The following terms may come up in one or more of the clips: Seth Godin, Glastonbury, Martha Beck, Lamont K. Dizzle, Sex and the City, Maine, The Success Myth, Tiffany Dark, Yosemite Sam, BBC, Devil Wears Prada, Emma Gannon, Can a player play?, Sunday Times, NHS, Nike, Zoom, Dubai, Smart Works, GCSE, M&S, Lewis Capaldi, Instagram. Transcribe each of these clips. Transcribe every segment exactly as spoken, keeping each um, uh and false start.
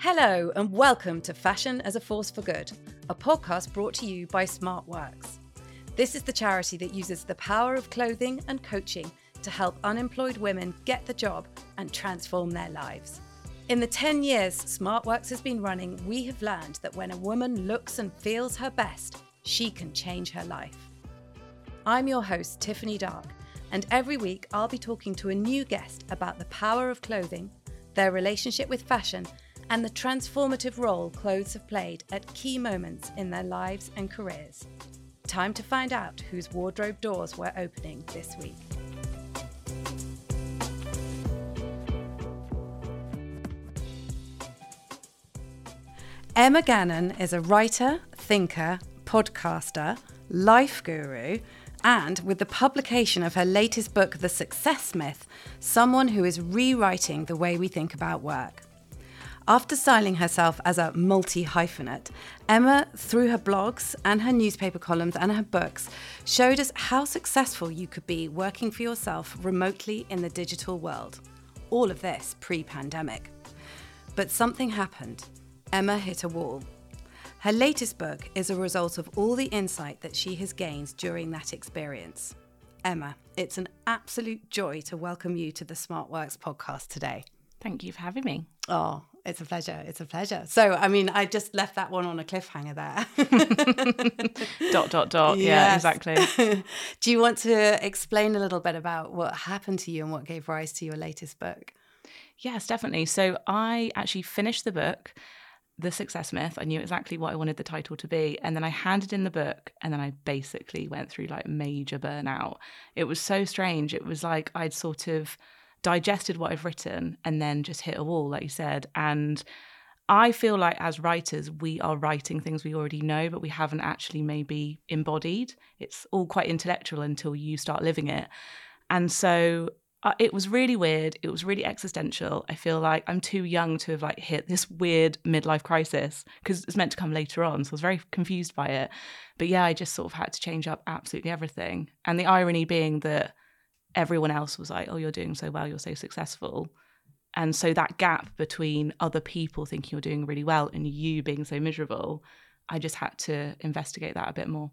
Hello and welcome to Fashion as a Force for Good, a podcast brought to you by Smart Works. This is the charity that uses the power of clothing and coaching to help unemployed women get the job and transform their lives. In the ten years Smart Works has been running, we have learned that when a woman looks and feels her best, she can change her life. I'm your host, Tiffany Dark, and every week I'll be talking to a new guest about the power of clothing, their relationship with fashion, and the transformative role clothes have played at key moments in their lives and careers. Time to find out whose wardrobe doors we're opening this week. Emma Gannon is a writer, thinker, podcaster, life guru, and with the publication of her latest book, The Success Myth, someone who is rewriting the way we think about work. After styling herself as a multi-hyphenate, Emma, through her blogs and her newspaper columns and her books, showed us how successful you could be working for yourself remotely in the digital world. All of this pre-pandemic. But something happened. Emma hit a wall. Her latest book is a result of all the insight that she has gained during that experience. Emma, it's an absolute joy to welcome you to the Smart Works podcast today. Thank you for having me. Oh, it's a pleasure. It's a pleasure. So, I mean, I just left that one on a cliffhanger there. dot, dot, dot. Yes. Yeah, exactly. Do you want to explain a little bit about what happened to you and what gave rise to your latest book? Yes, definitely. So I actually finished the book, The Success Myth. I knew exactly what I wanted the title to be. And then I handed in the book and then I basically went through like major burnout. It was so strange. It was like I'd sort of digested what I've written and then just hit a wall, like you said. And I feel like as writers, we are writing things we already know, but we haven't actually maybe embodied. It's all quite intellectual until you start living it. And so uh, it was really weird. It was really existential. I feel like I'm too young to have like hit this weird midlife crisis because it's meant to come later on. So I was very confused by it. But yeah, I just sort of had to change up absolutely everything. And the irony being that everyone else was like, oh, you're doing so well, you're so successful. And so that gap between other people thinking you're doing really well and you being so miserable, I just had to investigate that a bit more.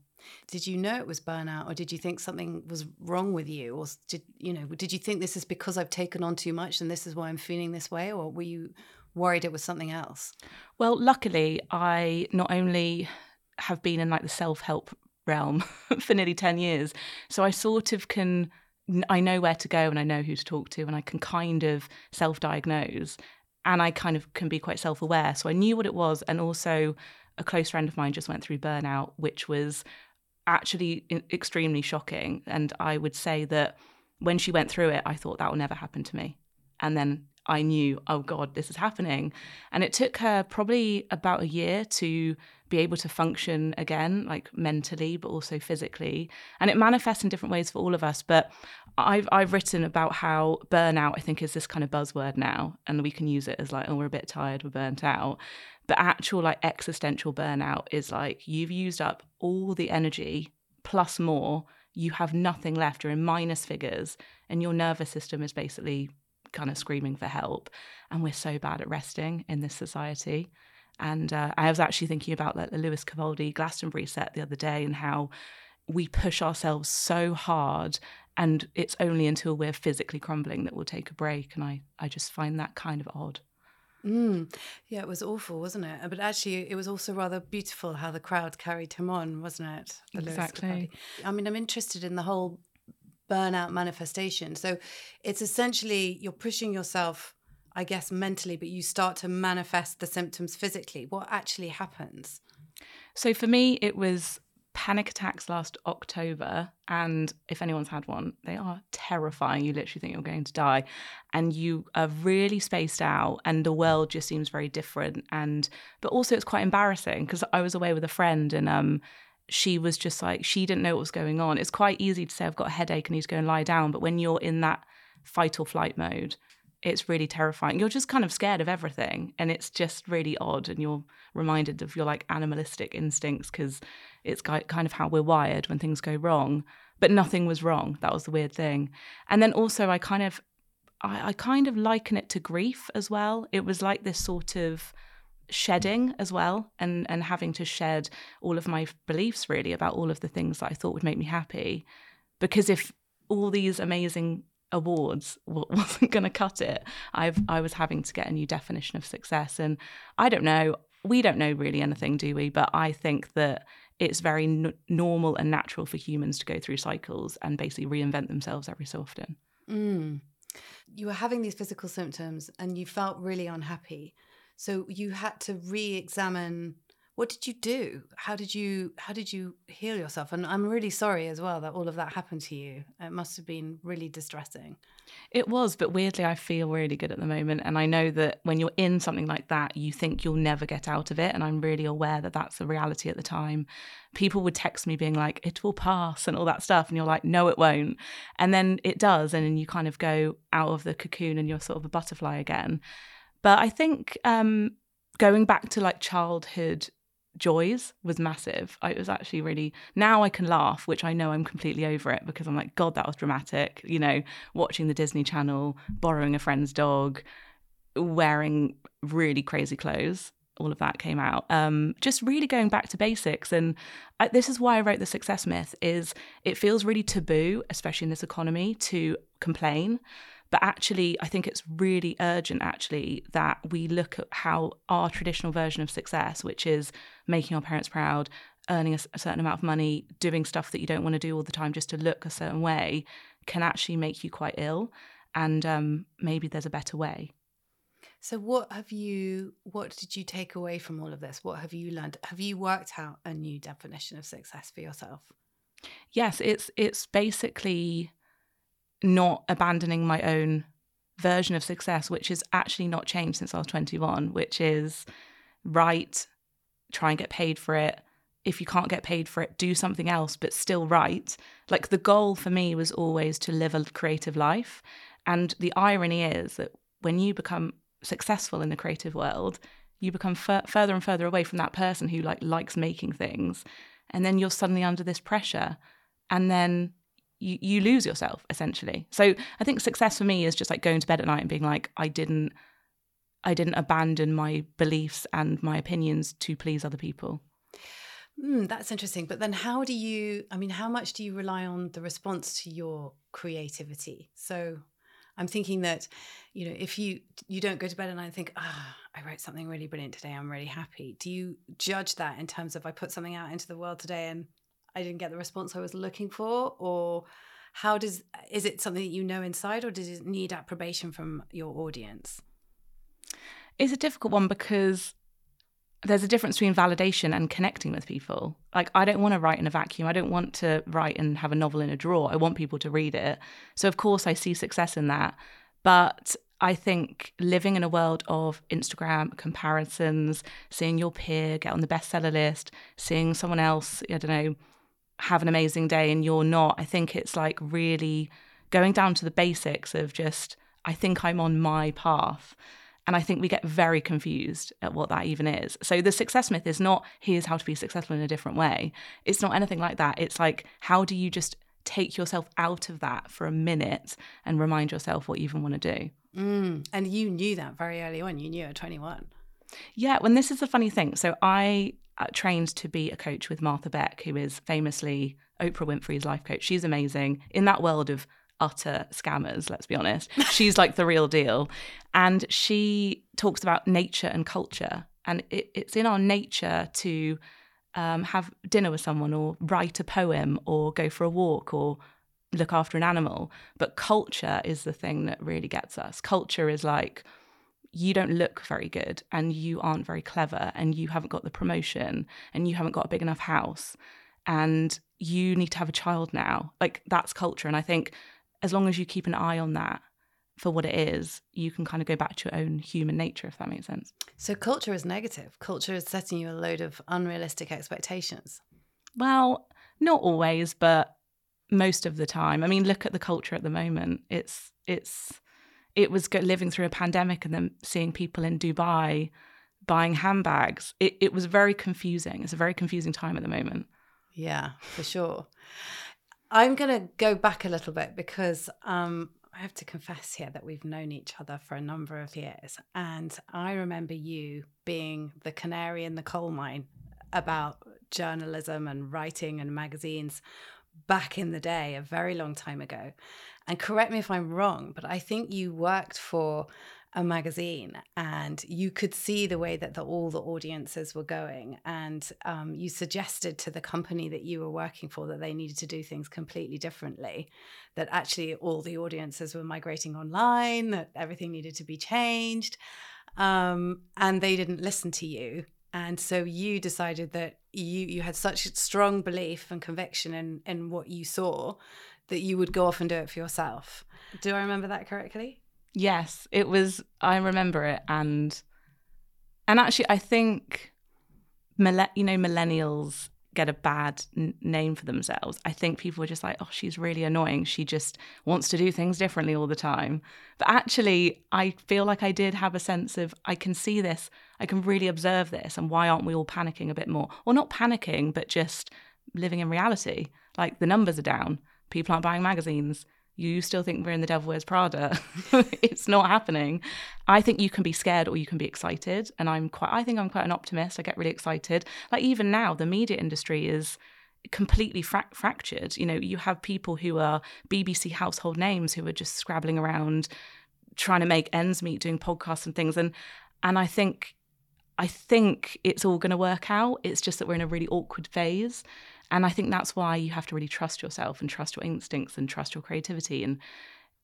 Did you know it was burnout, or did you think something was wrong with you? Or did you know, did you think this is because I've taken on too much and this is why I'm feeling this way? Or were you worried it was something else? Well, luckily, I not only have been in like the self-help realm for nearly ten years, so I sort of can... I know where to go and I know who to talk to and I can kind of self-diagnose and I kind of can be quite self-aware. So I knew what it was. And also a close friend of mine just went through burnout, which was actually extremely shocking. And I would say that when she went through it, I thought that will never happen to me. And then I knew, oh God, this is happening. And it took her probably about a year to be able to function again, like mentally, but also physically. And it manifests in different ways for all of us. But I've I've written about how burnout, I think, is this kind of buzzword now. And we can use it as like, oh, we're a bit tired, we're burnt out. But actual like existential burnout is like you've used up all the energy plus more. You have nothing left. You're in minus figures and your nervous system is basically kind of screaming for help. And we're so bad at resting in this society. And uh, I was actually thinking about like the Lewis Capaldi Glastonbury set the other day and how we push ourselves so hard and it's only until we're physically crumbling that we'll take a break. And I, I just find that kind of odd. Mm. Yeah, it was awful, wasn't it? But actually, it was also rather beautiful how the crowd carried him on, wasn't it? The exactly. Lewis Capaldi. I mean, I'm interested in the whole burnout manifestation. So it's essentially you're pushing yourself, I guess, mentally, but you start to manifest the symptoms physically. What actually happens? So for me, it was panic attacks last October. And if anyone's had one, they are terrifying. You literally think you're going to die. And you are really spaced out and the world just seems very different. And but also it's quite embarrassing because I was away with a friend and um she was just like, she didn't know what was going on. It's quite easy to say, I've got a headache and need to go and lie down. But when you're in that fight or flight mode, it's really terrifying. You're just kind of scared of everything. And it's just really odd. And you're reminded of your like animalistic instincts because it's kind of how we're wired when things go wrong. But nothing was wrong. That was the weird thing. And then also I kind of, I, I kind of liken it to grief as well. It was like this sort of shedding as well, and and having to shed all of my beliefs really about all of the things that I thought would make me happy, because if all these amazing awards wasn't going to cut it, I've I was having to get a new definition of success. And I don't know, we don't know really anything, do we? But I think that it's very n- normal and natural for humans to go through cycles and basically reinvent themselves every so often. Mm. You were having these physical symptoms and you felt really unhappy. So you had to re-examine. What did you do? How did you how did you heal yourself? And I'm really sorry as well that all of that happened to you. It must have been really distressing. It was, but weirdly, I feel really good at the moment. And I know that when you're in something like that, you think you'll never get out of it. And I'm really aware that that's the reality at the time. People would text me being like, it will pass and all that stuff. And you're like, no, it won't. And then it does. And then you kind of go out of the cocoon and you're sort of a butterfly again. But I think um, going back to like childhood joys was massive. I, it was actually really, now I can laugh, which I know I'm completely over it because I'm like, God, that was dramatic. You know, watching the Disney Channel, borrowing a friend's dog, wearing really crazy clothes, all of that came out. Um, just really going back to basics. And I, this is why I wrote The Success Myth, is it feels really taboo, especially in this economy, to complain. But actually, I think it's really urgent, actually, that we look at how our traditional version of success, which is making our parents proud, earning a, a certain amount of money, doing stuff that you don't want to do all the time just to look a certain way, can actually make you quite ill. And um, maybe there's a better way. So what have you, what did you take away from all of this? What have you learned? Have you worked out a new definition of success for yourself? Yes, it's it's basically not abandoning my own version of success, which has actually not changed since I was twenty-one, which is write, try and get paid for it. If you can't get paid for it, do something else, but still write. Like the goal for me was always to live a creative life. And the irony is that when you become successful in the creative world, you become fur- further and further away from that person who like likes making things. And then you're suddenly under this pressure. And then You, you lose yourself, essentially. So I think success for me is just like going to bed at night and being like, I didn't I didn't abandon my beliefs and my opinions to please other people. Mm, that's interesting. But then how do you, I mean, how much do you rely on the response to your creativity? So I'm thinking that, you know, if you you don't go to bed at night and think, ah, oh, I wrote something really brilliant today, I'm really happy. Do you judge that in terms of I put something out into the world today and I didn't get the response I was looking for? Or how does, is it something that you know inside, or does it need approbation from your audience? It's a difficult one because there's a difference between validation and connecting with people. Like, I don't want to write in a vacuum. I don't want to write and have a novel in a drawer. I want people to read it. So of course I see success in that. But I think living in a world of Instagram comparisons, seeing your peer get on the bestseller list, seeing someone else, I don't know, have an amazing day and you're not. I think it's like really going down to the basics of just, I think I'm on my path. And I think we get very confused at what that even is. So the success myth is not, here's how to be successful in a different way. It's not anything like that. It's like, how do you just take yourself out of that for a minute and remind yourself what you even want to do? Mm. And you knew that very early on. You knew at twenty-one. Yeah. Well, this is the funny thing. So I Uh, trained to be a coach with Martha Beck, who is famously Oprah Winfrey's life coach. She's amazing. In that world of utter scammers, let's be honest, she's like the real deal. And she talks about nature and culture. And it, it's in our nature to um, have dinner with someone, or write a poem, or go for a walk, or look after an animal. But culture is the thing that really gets us. Culture is like, you don't look very good, and you aren't very clever, and you haven't got the promotion, and you haven't got a big enough house, and you need to have a child now. Like, that's culture. And I think as long as you keep an eye on that for what it is, you can kind of go back to your own human nature, if that makes sense. So culture is negative. Culture is setting you a load of unrealistic expectations. Well, not always, but most of the time. I mean, look at the culture at the moment. It's, it's, It was living through a pandemic and then seeing people in Dubai buying handbags. It, it was very confusing. It's a very confusing time at the moment. Yeah, for sure. I'm going to go back a little bit because um, I have to confess here that we've known each other for a number of years, and I remember you being the canary in the coal mine about journalism and writing and magazines back in the day, a very long time ago. And correct me if I'm wrong, but I think you worked for a magazine and you could see the way that the, all the audiences were going, and um, you suggested to the company that you were working for that they needed to do things completely differently, that actually all the audiences were migrating online, that everything needed to be changed, um, and they didn't listen to you. And so you decided that you you had such a strong belief and conviction in, in what you saw that you would go off and do it for yourself. Do I remember that correctly? Yes, it was. I remember it, and and actually, I think mille- you know millennials get a bad n- name for themselves. I think people are just like, oh, she's really annoying. She just wants to do things differently all the time. But actually, I feel like I did have a sense of, I can see this, I can really observe this, and why aren't we all panicking a bit more? Or not panicking, but just living in reality. Like, the numbers are down. People aren't buying magazines. You still think we're in The Devil Wears Prada. It's not happening. I think you can be scared or you can be excited. And I'm quite, I think I'm quite an optimist. I get really excited. Like, even now, the media industry is completely fra- fractured. You know, you have people who are B B C household names who are just scrabbling around, trying to make ends meet, doing podcasts and things. And, and I think, I think it's all going to work out. It's just that we're in a really awkward phase. And I think that's why you have to really trust yourself and trust your instincts and trust your creativity, and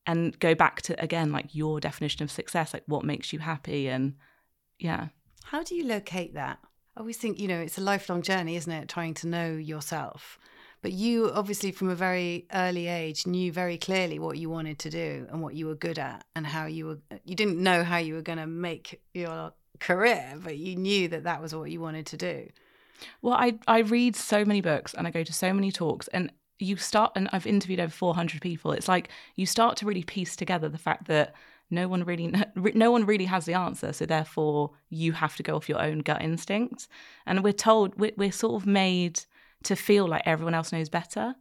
and go back to, again, like your definition of success, like what makes you happy. And yeah. How do you locate that? I always think, you know, it's a lifelong journey, isn't it? Trying to know yourself. But you obviously from a very early age knew very clearly what you wanted to do and what you were good at, and how you were, you didn't know how you were going to make your career, but you knew that that was what you wanted to do. Well, I I read so many books and I go to so many talks, and you start, and I've interviewed over four hundred people. It's like you start to really piece together the fact that no one really no one really has the answer. So therefore, you have to go off your own gut instinct. And we're told, we're, we're sort of made to feel like everyone else knows better.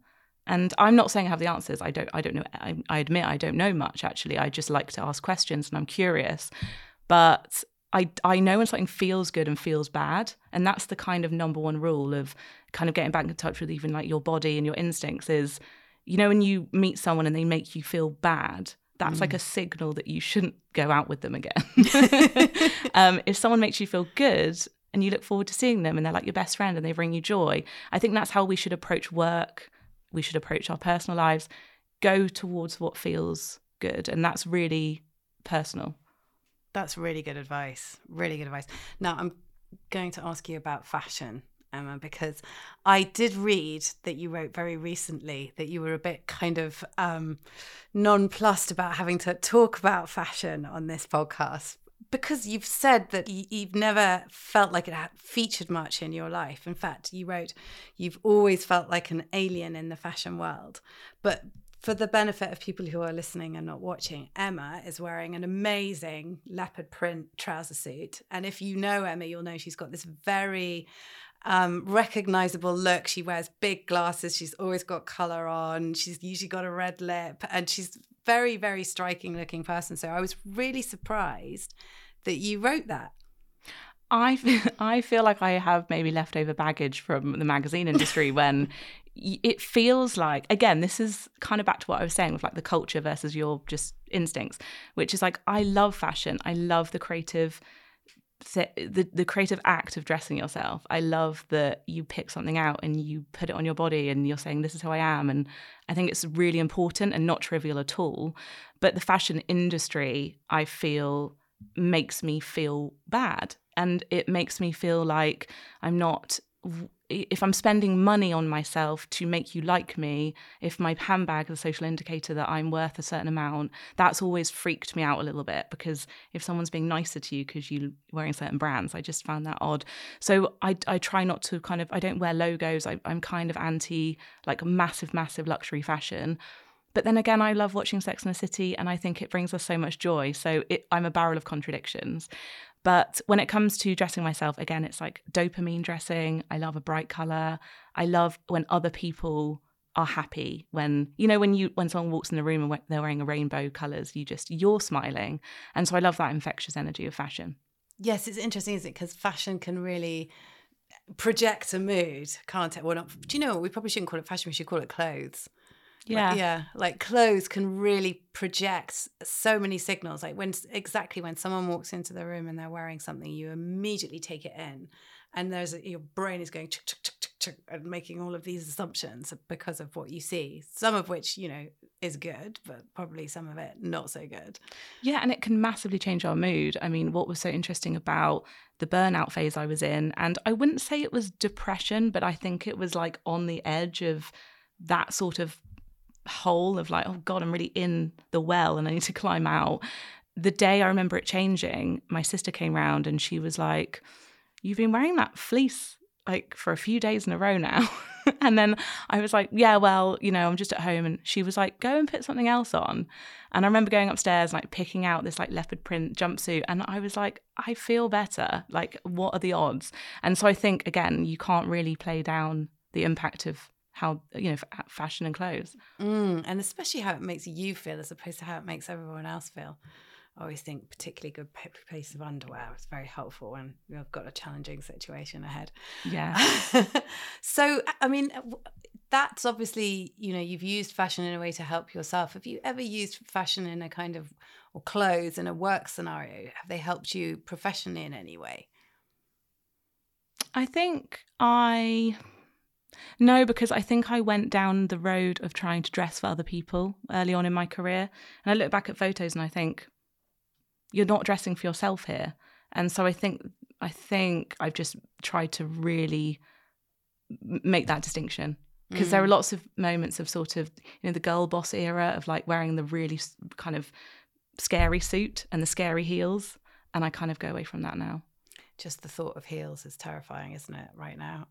And I'm not saying I have the answers. I don't I don't know. I, I admit I don't know much, actually. I just like to ask questions and I'm curious. But I, I know when something feels good and feels bad, and that's the kind of number one rule of kind of getting back in touch with even like your body and your instincts is, you know, when you meet someone and they make you feel bad, that's mm. like a signal that you shouldn't go out with them again. um, if someone makes you feel good and you look forward to seeing them and they're like your best friend and they bring you joy, I think that's how we should approach work. We should approach our personal lives, go towards what feels good. And that's really personal. That's really good advice. Really good advice. Now, I'm going to ask you about fashion, Emma, because I did read that you wrote very recently that you were a bit kind of um, nonplussed about having to talk about fashion on this podcast, because you've said that you've never felt like it had featured much in your life. In fact, you wrote, you've always felt like an alien in the fashion world. But for the benefit of people who are listening and not watching, Emma is wearing an amazing leopard print trouser suit. And if you know Emma, you'll know she's got this very um, recognizable look. She wears big glasses. She's always got color on. She's usually got a red lip, and she's very, very striking looking person. So I was really surprised that you wrote that. I feel, I feel like I have maybe leftover baggage from the magazine industry when it feels like, again, this is kind of back to what I was saying with like the culture versus your just instincts, which is like, I love fashion. I love the creative, the, the creative act of dressing yourself. I love that you pick something out and you put it on your body and you're saying, this is who I am. And I think it's really important and not trivial at all. But the fashion industry, I feel, makes me feel bad. And it makes me feel like I'm not, if I'm spending money on myself to make you like me, if my handbag is a social indicator that I'm worth a certain amount, that's always freaked me out a little bit, because if someone's being nicer to you because you're wearing certain brands, I just found that odd. So I, I try not to kind of, I don't wear logos. I, I'm kind of anti like massive, massive luxury fashion. But then again, I love watching Sex and the City and I think it brings us so much joy. So it, I'm a barrel of contradictions. But when it comes to dressing myself, again, it's like dopamine dressing. I love a bright colour. I love when other people are happy when, you know, when you when someone walks in the room and they're wearing a rainbow colours, you just, you're smiling. And so I love that infectious energy of fashion. Yes, it's interesting, isn't it? Because fashion can really project a mood, can't it? Well, not, do you know what? We probably shouldn't call it fashion. We should call it clothes. Yeah. Like, yeah. Like clothes can really project so many signals. Like when exactly when someone walks into the room and they're wearing something, you immediately take it in. And there's a, your brain is going chuk, chuk, chuk, chuk, chuk, and making all of these assumptions because of what you see, some of which, you know, is good, but probably some of it not so good. Yeah, and it can massively change our mood. I mean, what was so interesting about the burnout phase I was in, and I wouldn't say it was depression, but I think it was like on the edge of that sort of hole of like, oh God, I'm really in the well and I need to climb out. The day I remember it changing, my sister came round and she was like, you've been wearing that fleece like for a few days in a row now. And then I was like, yeah, well, you know, I'm just at home. And she was like, go and put something else on. And I remember going upstairs, like picking out this like leopard print jumpsuit. And I was like, I feel better. Like, what are the odds? And so I think, again, you can't really play down the impact of how, you know, fashion and clothes. Mm, and especially how it makes you feel as opposed to how it makes everyone else feel. I always think particularly good piece of underwear is very helpful when you've got a challenging situation ahead. Yeah. So, I mean, that's obviously, you know, you've used fashion in a way to help yourself. Have you ever used fashion in a kind of, or clothes in a work scenario? Have they helped you professionally in any way? I think I... No, because I think I went down the road of trying to dress for other people early on in my career. And I look back at photos and I think, you're not dressing for yourself here. And so I think I think I've just tried to really make that distinction. Because mm. there are lots of moments of sort of, you know, the girl boss era of like wearing the really kind of scary suit and the scary heels. And I kind of go away from that now. Just the thought of heels is terrifying, isn't it, right now?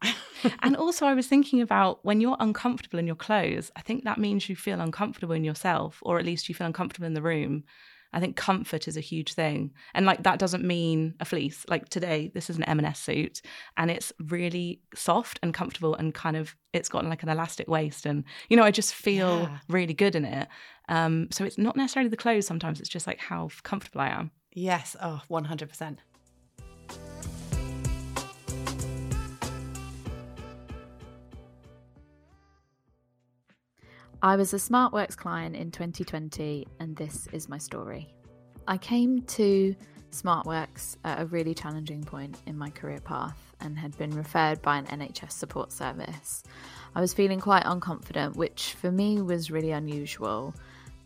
And also I was thinking about when you're uncomfortable in your clothes, I think that means you feel uncomfortable in yourself, or at least you feel uncomfortable in the room. I think comfort is a huge thing. And like that doesn't mean a fleece. Like today, this is an M and S suit and it's really soft and comfortable and kind of, it's got like an elastic waist and, you know, I just feel yeah. really good in it. Um, so it's not necessarily the clothes sometimes, it's just like how comfortable I am. Yes, oh, one hundred percent. I was a Smart Works client in twenty twenty, and this is my story. I came to Smart Works at a really challenging point in my career path and had been referred by an N H S support service. I was feeling quite unconfident, which for me was really unusual,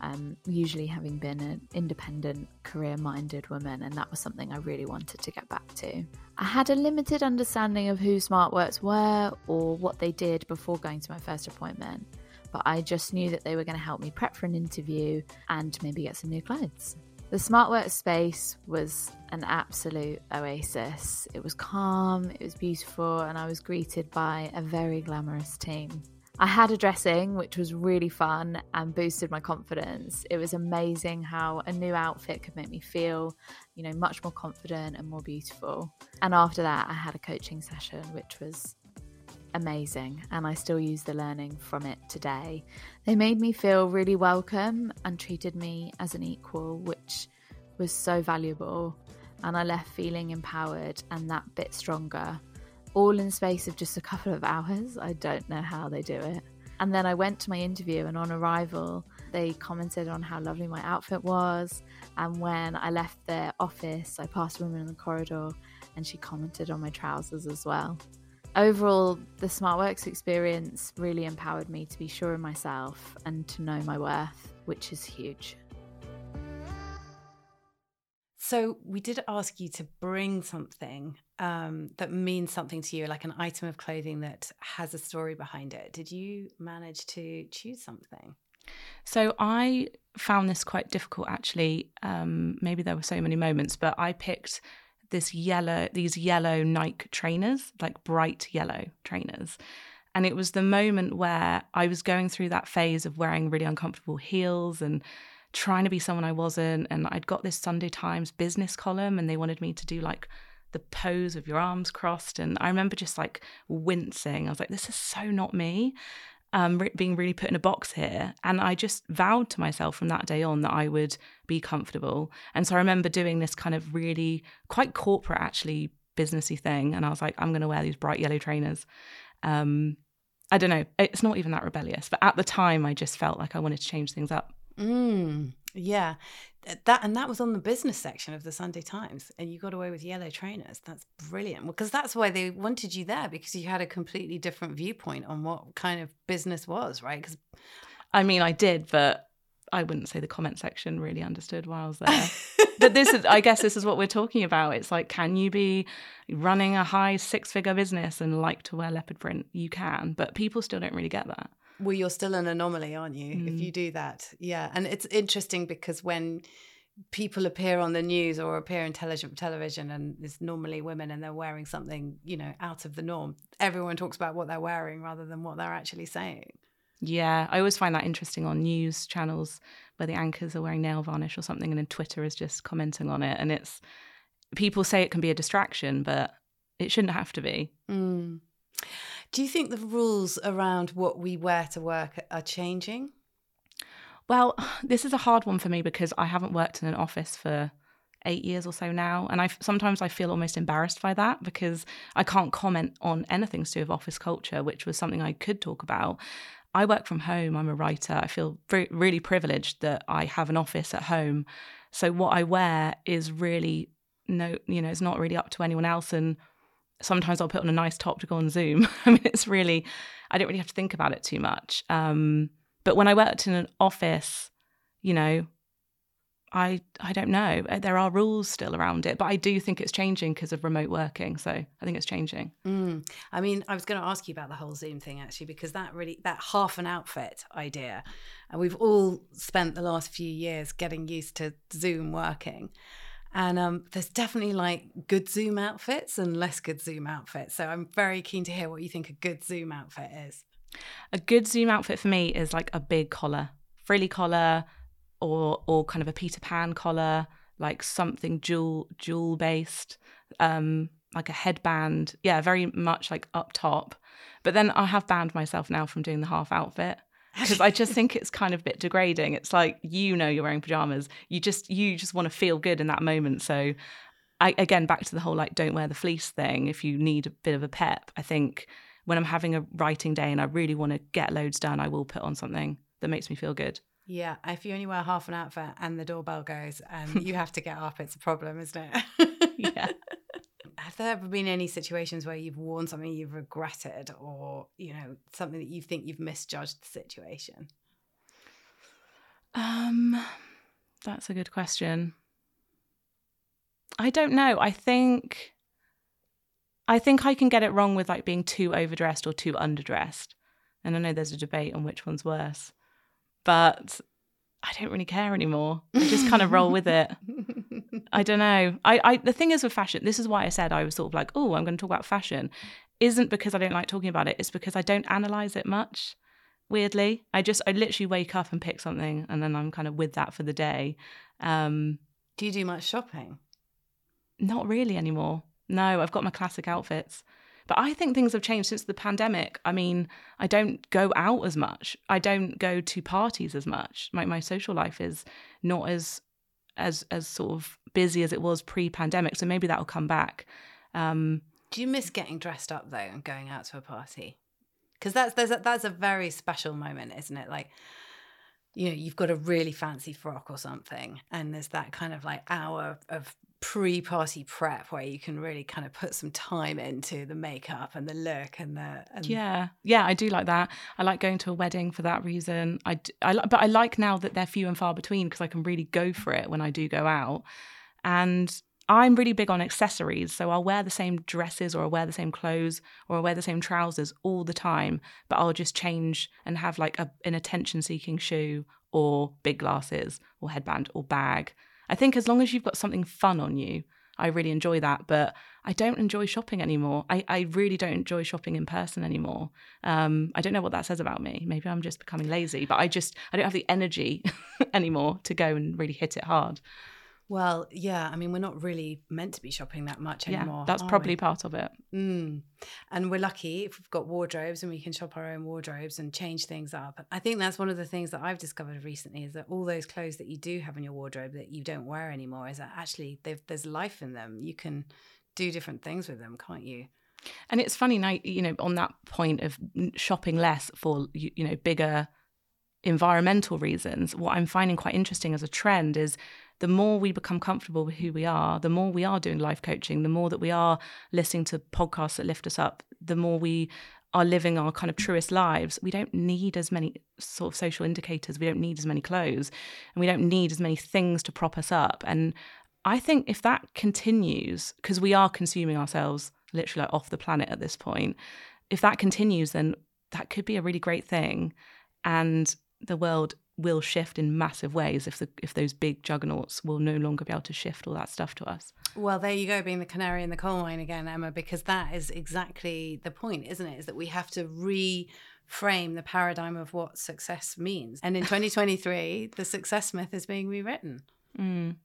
um, usually having been an independent, career-minded woman, and that was something I really wanted to get back to. I had a limited understanding of who Smart Works were or what they did before going to my first appointment. But I just knew that they were going to help me prep for an interview and maybe get some new clothes. The Smart Works space was an absolute oasis. It was calm, it was beautiful, and I was greeted by a very glamorous team. I had a dressing, which was really fun and boosted my confidence. It was amazing how a new outfit could make me feel, you know, much more confident and more beautiful. And after that, I had a coaching session, which was amazing, and I still use the learning from it today. They made me feel really welcome and treated me as an equal, which was so valuable, and I left feeling empowered and that bit stronger, all in the space of just a couple of hours. I don't know how they do it. And then I went to my interview, and on arrival they commented on how lovely my outfit was, and when I left their office I passed a woman in the corridor and she commented on my trousers as well. Overall, the Smart Works experience really empowered me to be sure of myself and to know my worth, which is huge. So we did ask you to bring something um, that means something to you, like an item of clothing that has a story behind it. Did you manage to choose something? So I found this quite difficult, actually. Um, maybe there were so many moments, but I picked... this yellow, these yellow Nike trainers, like bright yellow trainers. And it was the moment where I was going through that phase of wearing really uncomfortable heels and trying to be someone I wasn't. And I'd got this Sunday Times business column and they wanted me to do like the pose of your arms crossed. And I remember just like wincing. I was like, this is so not me. um, re- being really put in a box here. And I just vowed to myself from that day on that I would be comfortable. And so I remember doing this kind of really quite corporate, actually, businessy thing. And I was like, I'm going to wear these bright yellow trainers. Um, I don't know. It's not even that rebellious. But at the time, I just felt like I wanted to change things up. Mm, yeah. That and that was on the business section of the Sunday Times, and you got away with yellow trainers. That's brilliant. Because well, that's why they wanted you there, because you had a completely different viewpoint on what kind of business was, right? Because I mean, I did, but I wouldn't say the comment section really understood why I was there. But this is, I guess, this is what we're talking about. It's like, can you be running a high six-figure business and like to wear leopard print? You can, but people still don't really get that. Well, you're still an anomaly, aren't you, mm. if you do that? Yeah. And it's interesting because when people appear on the news or appear in television and there's normally women and they're wearing something, you know, out of the norm, everyone talks about what they're wearing rather than what they're actually saying. Yeah. I always find that interesting on news channels where the anchors are wearing nail varnish or something and then Twitter is just commenting on it. And it's, people say it can be a distraction, but it shouldn't have to be. Mm. Do you think the rules around what we wear to work are changing? Well, this is a hard one for me because I haven't worked in an office for eight years or so now. And I sometimes I feel almost embarrassed by that because I can't comment on anything to do with office culture, which was something I could talk about. I work from home. I'm a writer. I feel re- really privileged that I have an office at home. So what I wear is really, no, you know, it's not really up to anyone else. And sometimes I'll put on a nice top to go on Zoom. I mean, it's really, I don't really have to think about it too much. Um, but when I worked in an office, you know, I I don't know. There are rules still around it, but I do think it's changing because of remote working. So I think it's changing. Mm. I mean, I was going to ask you about the whole Zoom thing, actually, because that really, that half an outfit idea, and we've all spent the last few years getting used to Zoom working. And um, there's definitely like good Zoom outfits and less good Zoom outfits. So I'm very keen to hear what you think a good Zoom outfit is. A good Zoom outfit for me is like a big collar, frilly collar or or kind of a Peter Pan collar, like something jewel, jewel based, um, like a headband. Yeah, very much like up top. But then I have banned myself now from doing the half outfit. Because I just think it's kind of a bit degrading. It's like, you know, you're wearing pajamas. You just you just want to feel good in that moment. So I, again, back to the whole like don't wear the fleece thing. If you need a bit of a pep, I think when I'm having a writing day and I really want to get loads done, I will put on something that makes me feel good. Yeah, if you only wear half an outfit and the doorbell goes and you have to get up, it's a problem, isn't it? Yeah. Have there ever been any situations where you've worn something you've regretted or, you know, something that you think you've misjudged the situation? Um, that's a good question. I don't know. I think, I think I can get it wrong with like being too overdressed or too underdressed. And I know there's a debate on which one's worse, but I don't really care anymore. I just kind of roll with it. I don't know. I, I the thing is with fashion, this is why I said I was sort of like, oh, I'm going to talk about fashion. Isn't because I don't like talking about it. It's because I don't analyse it much, weirdly. I just, I literally wake up and pick something and then I'm kind of with that for the day. Um, do you do much shopping? Not really anymore. No, I've got my classic outfits. But I think things have changed since the pandemic. I mean, I don't go out as much. I don't go to parties as much. My my social life is not as as as sort of busy as it was pre-pandemic. So maybe that will come back. Um, Do you miss getting dressed up though and going out to a party? Because that's there's a, that's a very special moment, isn't it? Like, you know, you've got a really fancy frock or something, and there's that kind of like hour of pre-party prep where you can really kind of put some time into the makeup and the look and the and yeah yeah I do like that. I like going to a wedding for that reason. I, I but I like now that they're few and far between because I can really go for it when I do go out. And I'm really big on accessories, so I'll wear the same dresses or I'll wear the same clothes or I'll wear the same trousers all the time, but I'll just change and have like a, an attention-seeking shoe or big glasses or headband or bag. I think as long as you've got something fun on you, I really enjoy that. But I don't enjoy shopping anymore. I, I really don't enjoy shopping in person anymore. Um, I don't know what that says about me. Maybe I'm just becoming lazy, but I just, I don't have the energy anymore to go and really hit it hard. Well, yeah, I mean, we're not really meant to be shopping that much anymore. Yeah, that's probably we? part of it. Mm. And we're lucky if we've got wardrobes and we can shop our own wardrobes and change things up. I think that's one of the things that I've discovered recently is that all those clothes that you do have in your wardrobe that you don't wear anymore is that actually there's life in them. You can do different things with them, can't you? And it's funny, now, you know, on that point of shopping less for, you know, bigger environmental reasons, what I'm finding quite interesting as a trend is the more we become comfortable with who we are, the more we are doing life coaching, the more that we are listening to podcasts that lift us up, the more we are living our kind of truest lives. We don't need as many sort of social indicators. We don't need as many clothes, and we don't need as many things to prop us up. And I think if that continues, because we are consuming ourselves literally off the planet at this point, if that continues, then that could be a really great thing. And the world will shift in massive ways if the if those big juggernauts will no longer be able to shift all that stuff to us. Well, there you go, being the canary in the coal mine again, Emma, because that is exactly the point, isn't it? Is that we have to reframe the paradigm of what success means. And in twenty twenty-three, the success myth is being rewritten. Mm.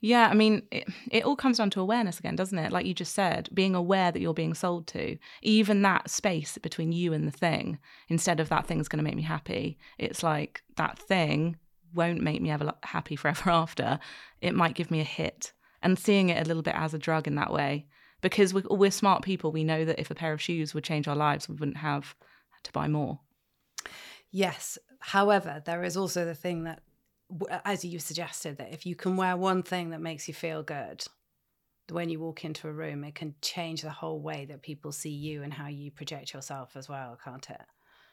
Yeah, I mean, it, it all comes down to awareness again, doesn't it? Like you just said, being aware that you're being sold to, even that space between you and the thing, instead of that thing's going to make me happy, it's like that thing won't make me ever happy forever after. It might give me a hit, and seeing it a little bit as a drug in that way, because we're, we're smart people. We know that if a pair of shoes would change our lives, we wouldn't have to buy more. Yes. However, there is also the thing that, as you suggested, that if you can wear one thing that makes you feel good when you walk into a room, it can change the whole way that people see you and how you project yourself as well, can't it?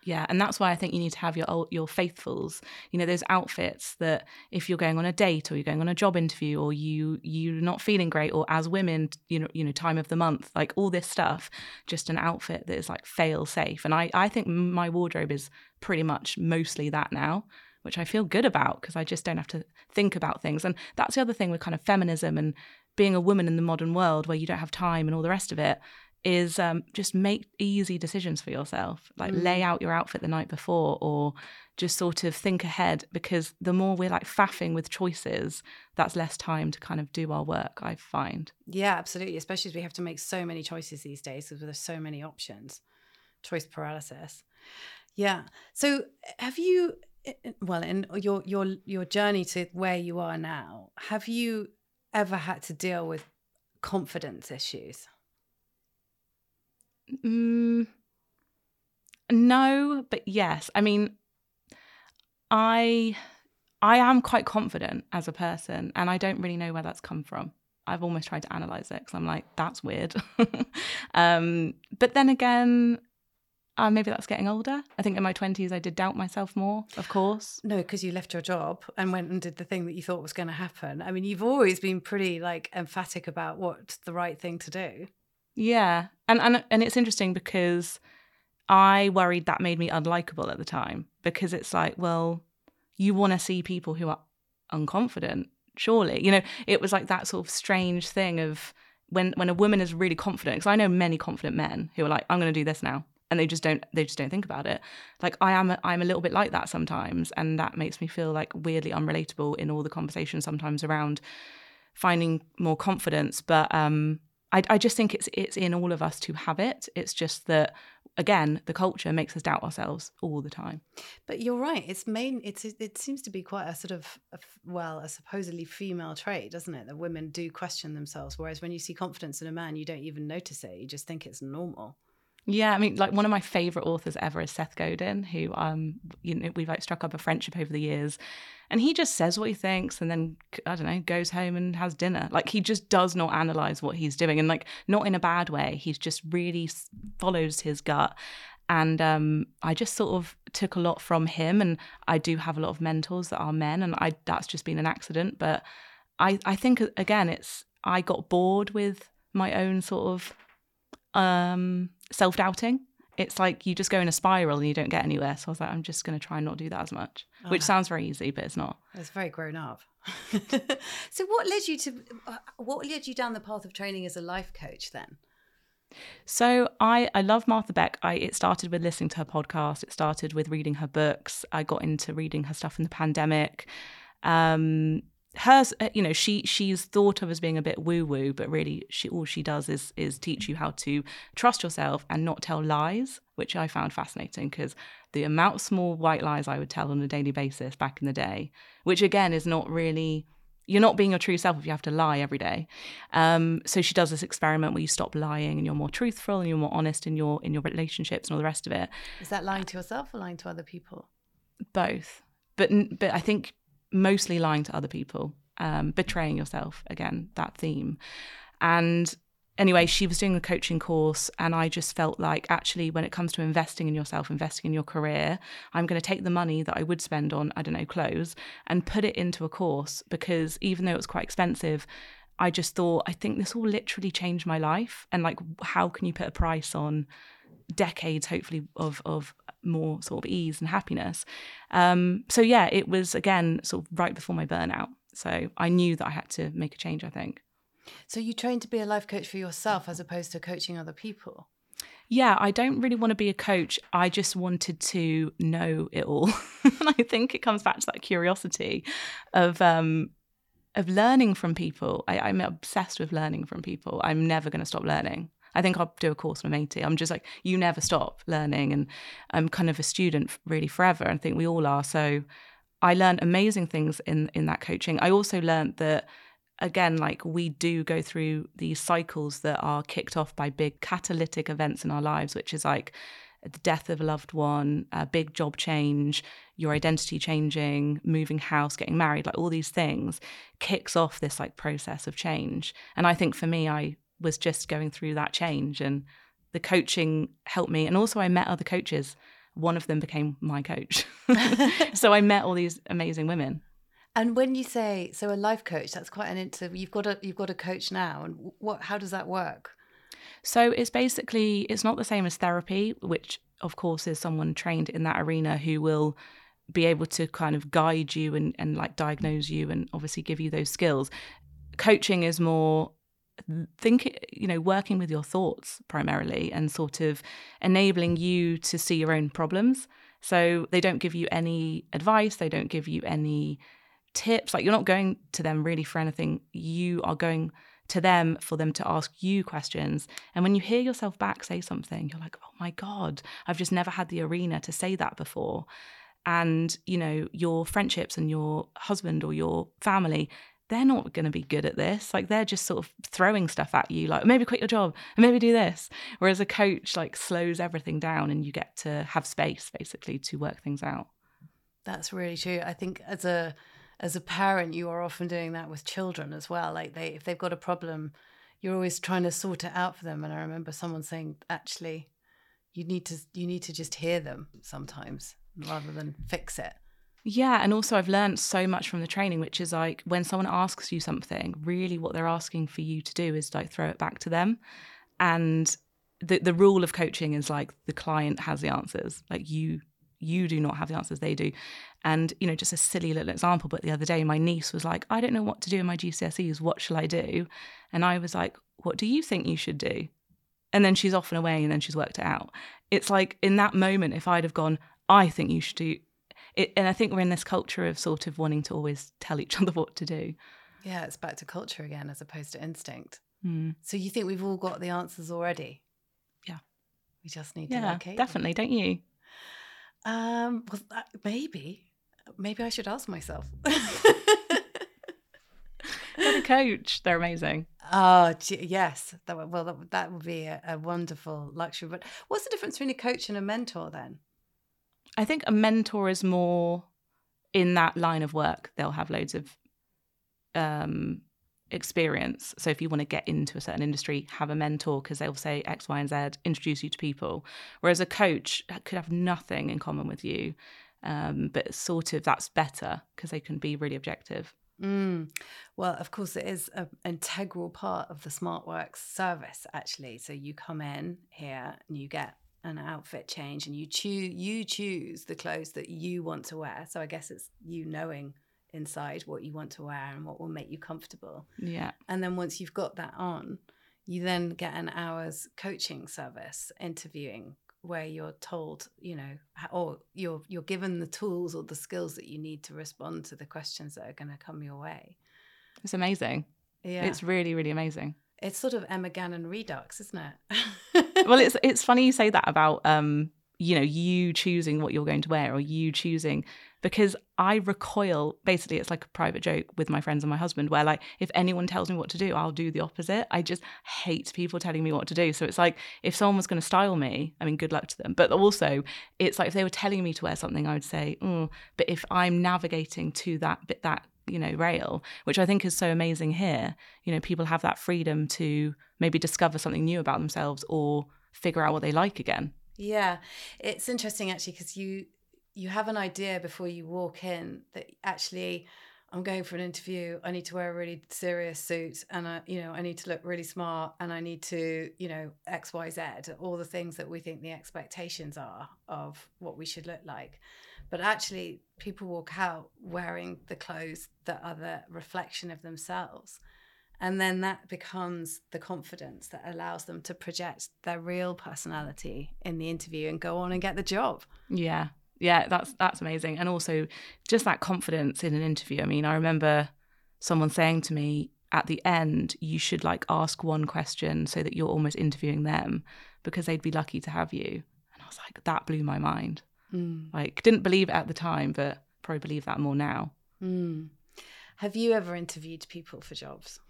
Yeah, and that's why I think you need to have your old, your faithfuls, you know, those outfits that if you're going on a date or you're going on a job interview or you, you're not feeling great, or as women, you know, you know, time of the month, like all this stuff, just an outfit that is like fail safe. And I, I think my wardrobe is pretty much mostly that now, which I feel good about because I just don't have to think about things. And that's the other thing with kind of feminism and being a woman in the modern world where you don't have time and all the rest of it is um, just make easy decisions for yourself, like mm. lay out your outfit the night before or just sort of think ahead, because the more we're like faffing with choices, that's less time to kind of do our work, I find. Yeah, absolutely. Especially as we have to make so many choices these days because there's so many options. Choice paralysis. Yeah. So have you... Well, in your your your journey to where you are now, have you ever had to deal with confidence issues? Mm, no, but yes. I mean, I I am quite confident as a person, and I don't really know where that's come from. I've almost tried to analyze it because I'm like, that's weird. um, but then again. Uh, maybe that's getting older. I think in my twenties, I did doubt myself more, of course. No, because you left your job and went and did the thing that you thought was going to happen. I mean, you've always been pretty like emphatic about what's the right thing to do. Yeah. And, and, and it's interesting because I worried that made me unlikable at the time, because it's like, well, you want to see people who are unconfident, surely. You know, it was like that sort of strange thing of when, when a woman is really confident, because I know many confident men who are like, I'm going to do this now. And they just don't. They just don't think about it. Like I am. A, I'm a little bit like that sometimes, and that makes me feel like weirdly unrelatable in all the conversations sometimes around finding more confidence. But um, I, I just think it's it's in all of us to have it. It's just that again, the culture makes us doubt ourselves all the time. But you're right. It's main. It's it seems to be quite a sort of a, well, a supposedly female trait, doesn't it? That women do question themselves, whereas when you see confidence in a man, you don't even notice it. You just think it's normal. Yeah, I mean, like one of my favourite authors ever is Seth Godin, who um, you know, we've like struck up a friendship over the years, and he just says what he thinks, and then I don't know, goes home and has dinner. Like he just does not analyse what he's doing, and like not in a bad way. He just really follows his gut, and um, I just sort of took a lot from him, and I do have a lot of mentors that are men, and I that's just been an accident. But I I think again, it's I got bored with my own sort of. Um, self-doubting. It's like you just go in a spiral and you don't get anywhere. So I was like, I'm just going to try and not do that as much, oh, which sounds very easy, but it's not. It's very grown up. So what led you to, what led you down the path of training as a life coach then? So I, I love Martha Beck. I, it started with listening to her podcast. It started with reading her books. I got into reading her stuff in the pandemic. Um, her, you know, she she's thought of as being a bit woo-woo, but really she all she does is is teach you how to trust yourself and not tell lies, which I found fascinating, because the amount of small white lies I would tell on a daily basis back in the day, which again is not really, you're not being your true self if you have to lie every day. Um, so she does this experiment where you stop lying and you're more truthful and you're more honest in your in your relationships and all the rest of it. Is that lying to yourself or lying to other people? Both. But but I think mostly lying to other people, um, betraying yourself, again, that theme. And anyway, she was doing a coaching course and I just felt like, actually, when it comes to investing in yourself, investing in your career, I'm going to take the money that I would spend on, I don't know, clothes and put it into a course, because even though it was quite expensive, I just thought, I think this will literally change my life. And like, how can you put a price on decades, hopefully, of, of more sort of ease and happiness? Um, so yeah, it was, again, sort of right before my burnout. So I knew that I had to make a change, I think. So you trained to be a life coach for yourself as opposed to coaching other people? Yeah, I don't really want to be a coach. I just wanted to know it all. And I think it comes back to that curiosity of um, of learning from people. I, I'm obsessed with learning from people. I'm never going to stop learning. I think I'll do a course when I'm eighty. I'm just like, you never stop learning. And I'm kind of a student really forever. And I think we all are. So I learned amazing things in, in that coaching. I also learned that, again, like, we do go through these cycles that are kicked off by big catalytic events in our lives, which is like the death of a loved one, a big job change, your identity changing, moving house, getting married, like all these things kicks off this like process of change. And I think for me, I was just going through that change and the coaching helped me. And also I met other coaches. One of them became my coach. So I met all these amazing women. And when you say, so a life coach, that's quite an interview. You've got a you've got a coach now, and what? How does that work? So it's basically, it's not the same as therapy, which of course is someone trained in that arena who will be able to kind of guide you and, and like diagnose you and obviously give you those skills. Coaching is more think, you know, working with your thoughts primarily and sort of enabling you to see your own problems. So they don't give you any advice. They don't give you any tips, like you're not going to them really for anything. You are going to them for them to ask you questions. And when you hear yourself back say something, you're like, oh my God, I've just never had the arena to say that before. And, you know, your friendships and your husband or your family, they're not going to be good at this. Like, they're just sort of throwing stuff at you, like maybe quit your job and maybe do this. Whereas a coach like slows everything down and you get to have space basically to work things out. That's really true. I think as a As a parent, you are often doing that with children as well. Like, they, if they've got a problem, you're always trying to sort it out for them. And I remember someone saying, actually, you need to you need to just hear them sometimes rather than fix it. Yeah. And also I've learned so much from the training, which is like, when someone asks you something, really what they're asking for you to do is like throw it back to them. And the the rule of coaching is like, the client has the answers. Like, you you do not have the answers, they do. And, you know, just a silly little example, but the other day my niece was like, I don't know what to do in my G C S Es, what shall I do? And I was like, what do you think you should do? And then she's off and away and then she's worked it out. It's like, in that moment, if I'd have gone, I think you should do it. And I think we're in this culture of sort of wanting to always tell each other what to do. Yeah, it's back to culture again, as opposed to instinct. Mm. So you think we've all got the answers already? Yeah. We just need to yeah, locate definitely, them. Don't you? Um, well, that, maybe, maybe I should ask myself. Get a coach. They're amazing. Oh, gee, yes. That would, well, that, that would be a, a wonderful luxury. But what's the difference between a coach and a mentor then? I think a mentor is more in that line of work. They'll have loads of, um, experience. So if you want to get into a certain industry, have a mentor, because they'll say X, Y, and Z, introduce you to people. Whereas a coach could have nothing in common with you, um, but sort of that's better because they can be really objective. Mm. Well, of course, it is an integral part of the Smart Works service, actually. So you come in here and you get an outfit change and you choose, you choose the clothes that you want to wear. So I guess it's you knowing inside what you want to wear and what will make you comfortable. Yeah. And then once you've got that on, you then get an hour's coaching service, interviewing, where you're told, you know, or you're you're given the tools or the skills that you need to respond to the questions that are going to come your way. It's amazing. Yeah, it's really, really amazing. It's sort of Emma Gannon redux, isn't it? Well, it's it's funny you say that about um, you know, you choosing what you're going to wear or you choosing, because I recoil. Basically, it's like a private joke with my friends and my husband where, like, if anyone tells me what to do, I'll do the opposite. I just hate people telling me what to do. So it's like, if someone was going to style me, I mean, good luck to them. But also, it's like if they were telling me to wear something, I would say, mm. But if I'm navigating to that bit, that, you know, rail, which I think is so amazing here, you know, people have that freedom to maybe discover something new about themselves or figure out what they like again. Yeah, it's interesting actually, because you you have an idea before you walk in that actually I'm going for an interview, I need to wear a really serious suit, and I, you know, I need to look really smart, and I need to, you know, X Y Z, all the things that we think the expectations are of what we should look like. But actually, people walk out wearing the clothes that are the reflection of themselves. And then that becomes the confidence that allows them to project their real personality in the interview and go on and get the job. Yeah. Yeah, that's that's amazing. And also just that confidence in an interview. I mean, I remember someone saying to me at the end, you should like ask one question so that you're almost interviewing them because they'd be lucky to have you. And I was like, that blew my mind. Mm. Like, didn't believe it at the time, but probably believe that more now. Mm. Have you ever interviewed people for jobs?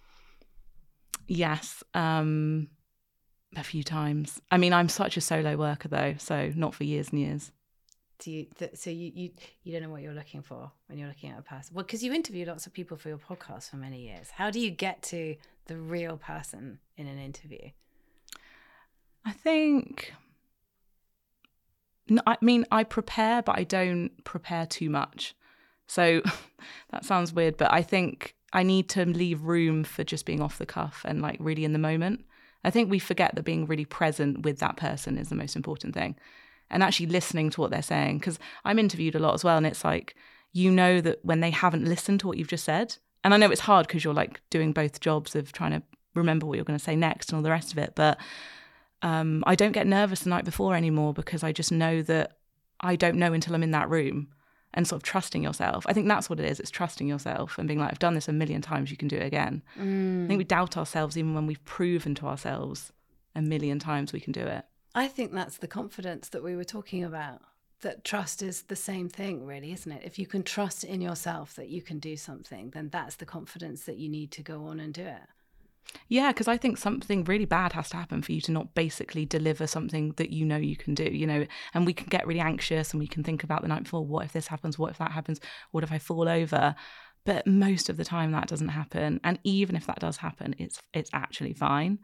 Yes, um, a few times. I mean, I'm such a solo worker though, so not for years and years. Do you, th- so you, you you don't know what you're looking for when you're looking at a person? Well, because you interview lots of people for your podcast for many years. How do you get to the real person in an interview? I think, no, I mean, I prepare, but I don't prepare too much. So that sounds weird, but I think I need to leave room for just being off the cuff and like really in the moment. I think we forget that being really present with that person is the most important thing, and actually listening to what they're saying. Because I'm interviewed a lot as well, and it's like, you know that when they haven't listened to what you've just said. And I know it's hard because you're like doing both jobs of trying to remember what you're going to say next and all the rest of it. But um, I don't get nervous the night before anymore because I just know that I don't know until I'm in that room. And sort of trusting yourself. I think that's what it is. It's trusting yourself and being like, I've done this a million times, you can do it again. Mm. I think we doubt ourselves even when we've proven to ourselves a million times we can do it. I think that's the confidence that we were talking about, that trust is the same thing really, isn't it? If you can trust in yourself that you can do something, then that's the confidence that you need to go on and do it. Yeah, because I think something really bad has to happen for you to not basically deliver something that you know you can do, you know, and we can get really anxious and we can think about the night before, what if this happens, what if that happens, what if I fall over? But most of the time that doesn't happen. And even if that does happen, it's it's actually fine.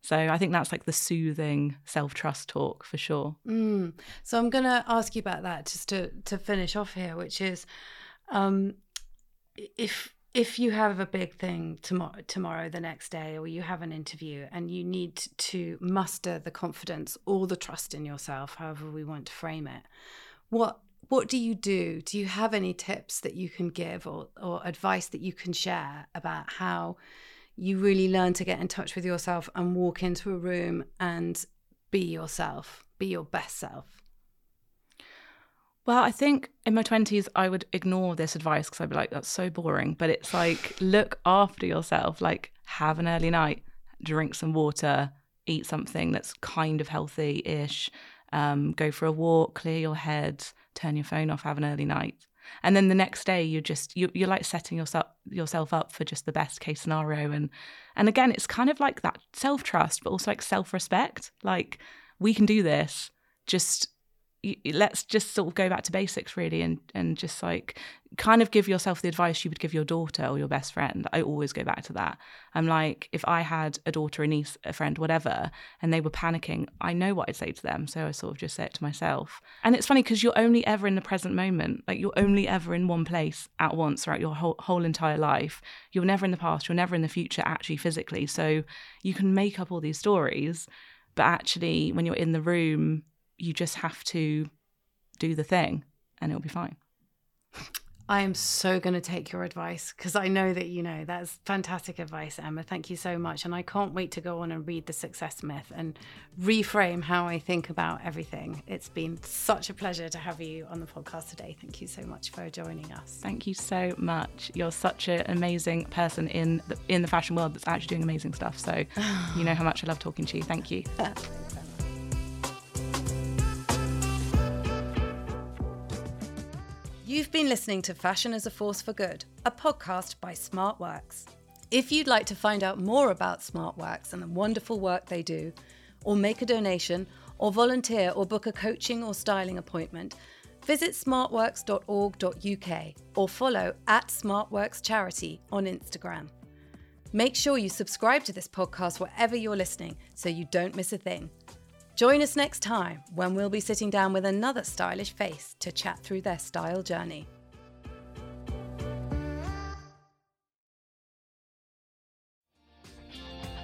So I think that's like the soothing self-trust talk for sure. Mm. So I'm going to ask you about that just to, to finish off here, which is um, if... If you have a big thing tomorrow, tomorrow, the next day, or you have an interview and you need to muster the confidence or the trust in yourself, however we want to frame it, what what do you do? Do you have any tips that you can give or, or advice that you can share about how you really learn to get in touch with yourself and walk into a room and be yourself, be your best self? Well, I think in my twenties, I would ignore this advice because I'd be like, that's so boring. But it's like, look after yourself, like have an early night, drink some water, eat something that's kind of healthy-ish, um, go for a walk, clear your head, turn your phone off, have an early night. And then the next day, you're just, you, you're like setting yourself yourself up for just the best case scenario. And, and again, it's kind of like that self-trust, but also like self-respect. Like, we can do this, just... let's just sort of go back to basics really and and just like kind of give yourself the advice you would give your daughter or your best friend. I always go back to that. I'm like, if I had a daughter, a niece, a friend, whatever, and they were panicking, I know what I'd say to them, so I sort of just say it to myself. And it's funny because you're only ever in the present moment, like you're only ever in one place at once throughout your whole, whole entire life. You're never in the past, you're never in the future actually physically, so you can make up all these stories, but actually when you're in the room, you just have to do the thing and it'll be fine. I am so going to take your advice, because I know that you know. That's fantastic advice, Emma. Thank you so much. And I can't wait to go on and read The Success Myth and reframe how I think about everything. It's been such a pleasure to have you on the podcast today. Thank you so much for joining us. Thank you so much. You're such an amazing person in the, in the fashion world that's actually doing amazing stuff. So you know how much I love talking to you. Thank you. You've been listening to Fashion as a Force for Good, a podcast by Smart Works. If you'd like to find out more about Smart Works and the wonderful work they do, or make a donation, or volunteer, or book a coaching or styling appointment, visit smart works dot org dot U K or follow at SmartWorks Charity on Instagram. Make sure you subscribe to this podcast wherever you're listening so you don't miss a thing. Join us next time when we'll be sitting down with another stylish face to chat through their style journey.